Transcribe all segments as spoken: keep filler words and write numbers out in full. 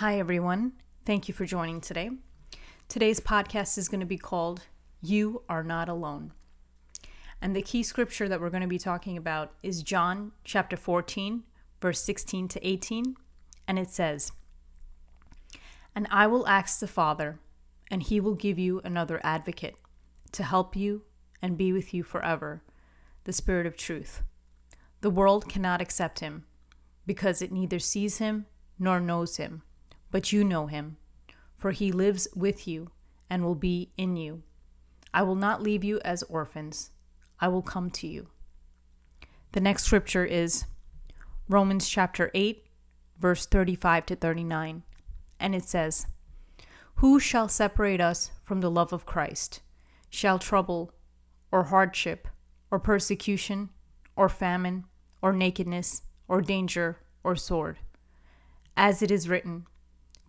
Hi, everyone. Thank you for joining today. Today's podcast is going to be called You Are Not Alone. And the key scripture that we're going to be talking about is John chapter fourteen, verse sixteen to eighteen. And it says, "And I will ask the Father, and he will give you another advocate to help you and be with you forever, the Spirit of Truth. The world cannot accept him because it neither sees him nor knows him, but you know him, for he lives with you and will be in you. I will not leave you as orphans. I will come to you." The next scripture is Romans chapter eight, verse thirty-five to thirty-nine, and it says, "Who shall separate us from the love of Christ? Shall trouble, or hardship, or persecution, or famine, or nakedness, or danger, or sword? As it is written,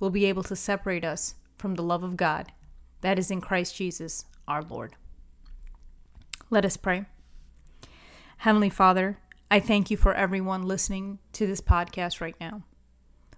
will be able to separate us from the love of God that is in Christ Jesus our Lord." Let us pray. Heavenly Father, I thank you for everyone listening to this podcast right now.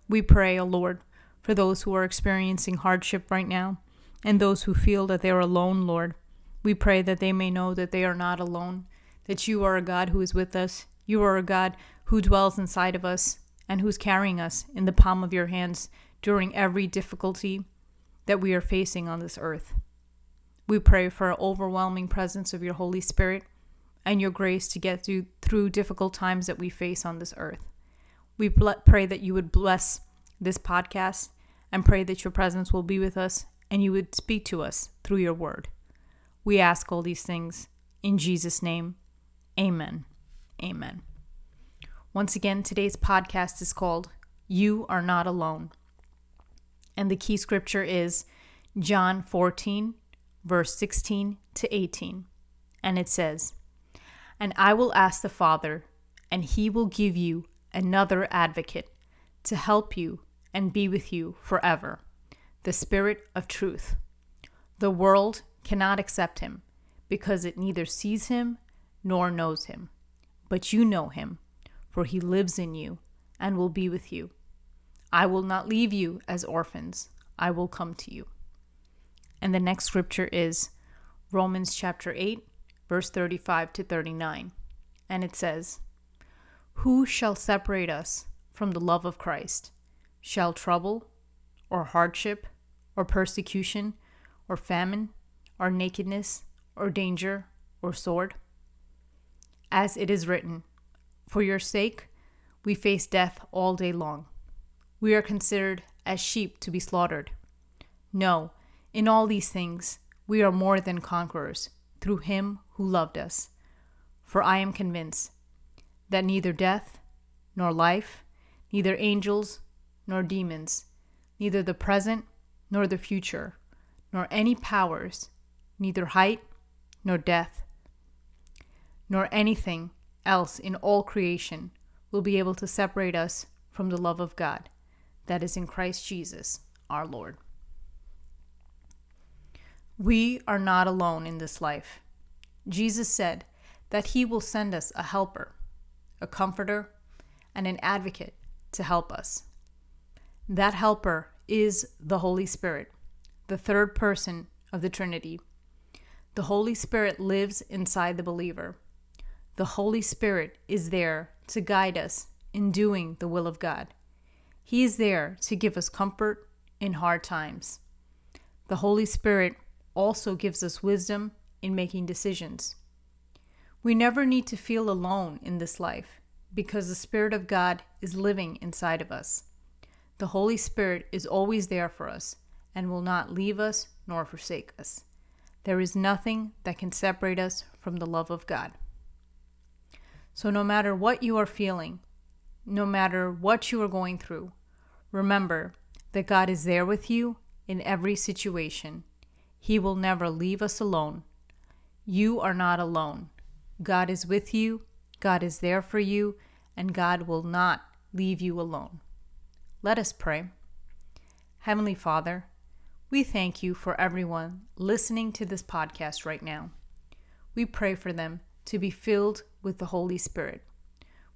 We pray, O Lord, for those who are experiencing hardship right now and those who feel that they are alone, Lord. We pray that they may know that they are not alone, that you are a God who is with us. You are a God who dwells inside of us and who's carrying us in the palm of your hands during every difficulty that we are facing on this earth. We pray for an overwhelming presence of your Holy Spirit and your grace to get through, through difficult times that we face on this earth. We bl- pray that you would bless this podcast and pray that your presence will be with us and you would speak to us through your word. We ask all these things in Jesus' name. Amen. Amen. Once again, today's podcast is called You Are Not Alone. And the key scripture is John fourteen, verse sixteen to eighteen. And it says, "And I will ask the Father, and he will give you another advocate to help you and be with you forever, the Spirit of Truth. The world cannot accept him because it neither sees him nor knows him, but you know him, for he lives in you and will be with you. I will not leave you as orphans. I will come to you." And the next scripture is Romans chapter eight, verse thirty-five to thirty-nine, and it says, "Who shall separate us from the love of Christ? Shall trouble, or hardship, or persecution, or famine, or nakedness, or danger, or sword? As it is written, for your sake we face death all day long. We are considered as sheep to be slaughtered. No, in all these things we are more than conquerors through him who loved us. For I am convinced that neither death nor life, neither angels nor demons, neither the present nor the future, nor any powers, neither height nor depth, nor anything else in all creation will be able to separate us from the love of God that is in Christ Jesus our Lord." We are not alone in this life. Jesus said that he will send us a helper, a comforter, and an advocate to help us. That helper is the Holy Spirit, the third person of the Trinity. The Holy Spirit lives inside the believer. The Holy Spirit is there to guide us in doing the will of God. He is there to give us comfort in hard times. The Holy Spirit also gives us wisdom in making decisions. We never need to feel alone in this life because the Spirit of God is living inside of us. The Holy Spirit is always there for us and will not leave us nor forsake us. There is nothing that can separate us from the love of God. So no matter what you are feeling, no matter what you are going through, remember that God is there with you in every situation. He will never leave us alone. You are not alone. God is with you, God is there for you, and God will not leave you alone. Let us pray. Heavenly Father, we thank you for everyone listening to this podcast right now. We pray for them to be filled with the Holy Spirit.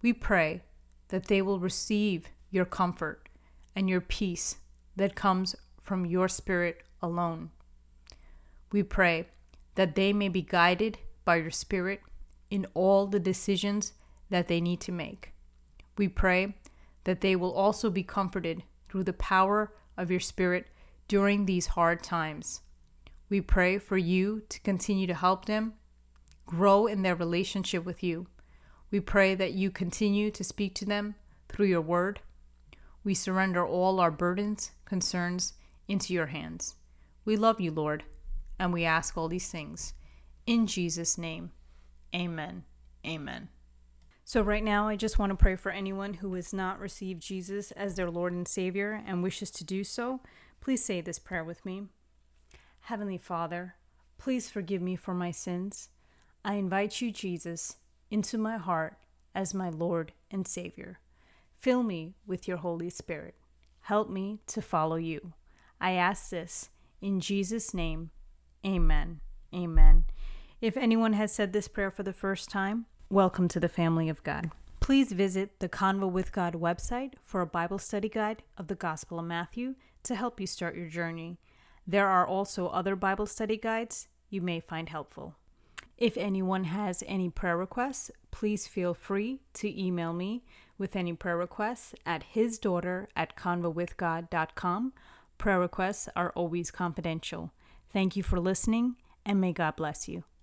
We pray that they will receive your comfort and your peace that comes from your Spirit alone. We pray that they may be guided by your Spirit in all the decisions that they need to make. We pray that they will also be comforted through the power of your Spirit during these hard times. We pray for you to continue to help them grow in their relationship with you. We pray that you continue to speak to them through your word. We surrender all our burdens, concerns into your hands. We love you, Lord, and we ask all these things. In Jesus' name, amen. Amen. So right now, I just want to pray for anyone who has not received Jesus as their Lord and Savior and wishes to do so. Please say this prayer with me. Heavenly Father, please forgive me for my sins. I invite you, Jesus, into my heart as my Lord and Savior. Fill me with your Holy Spirit. Help me to follow you. I ask this in Jesus' name. Amen. Amen. If anyone has said this prayer for the first time, welcome to the family of God. Please visit the Convo with God website for a Bible study guide of the Gospel of Matthew to help you start your journey. There are also other Bible study guides you may find helpful. If anyone has any prayer requests, please feel free to email me with any prayer requests at hisdaughter at convo with god dot com. Prayer requests are always confidential. Thank you for listening, and may God bless you.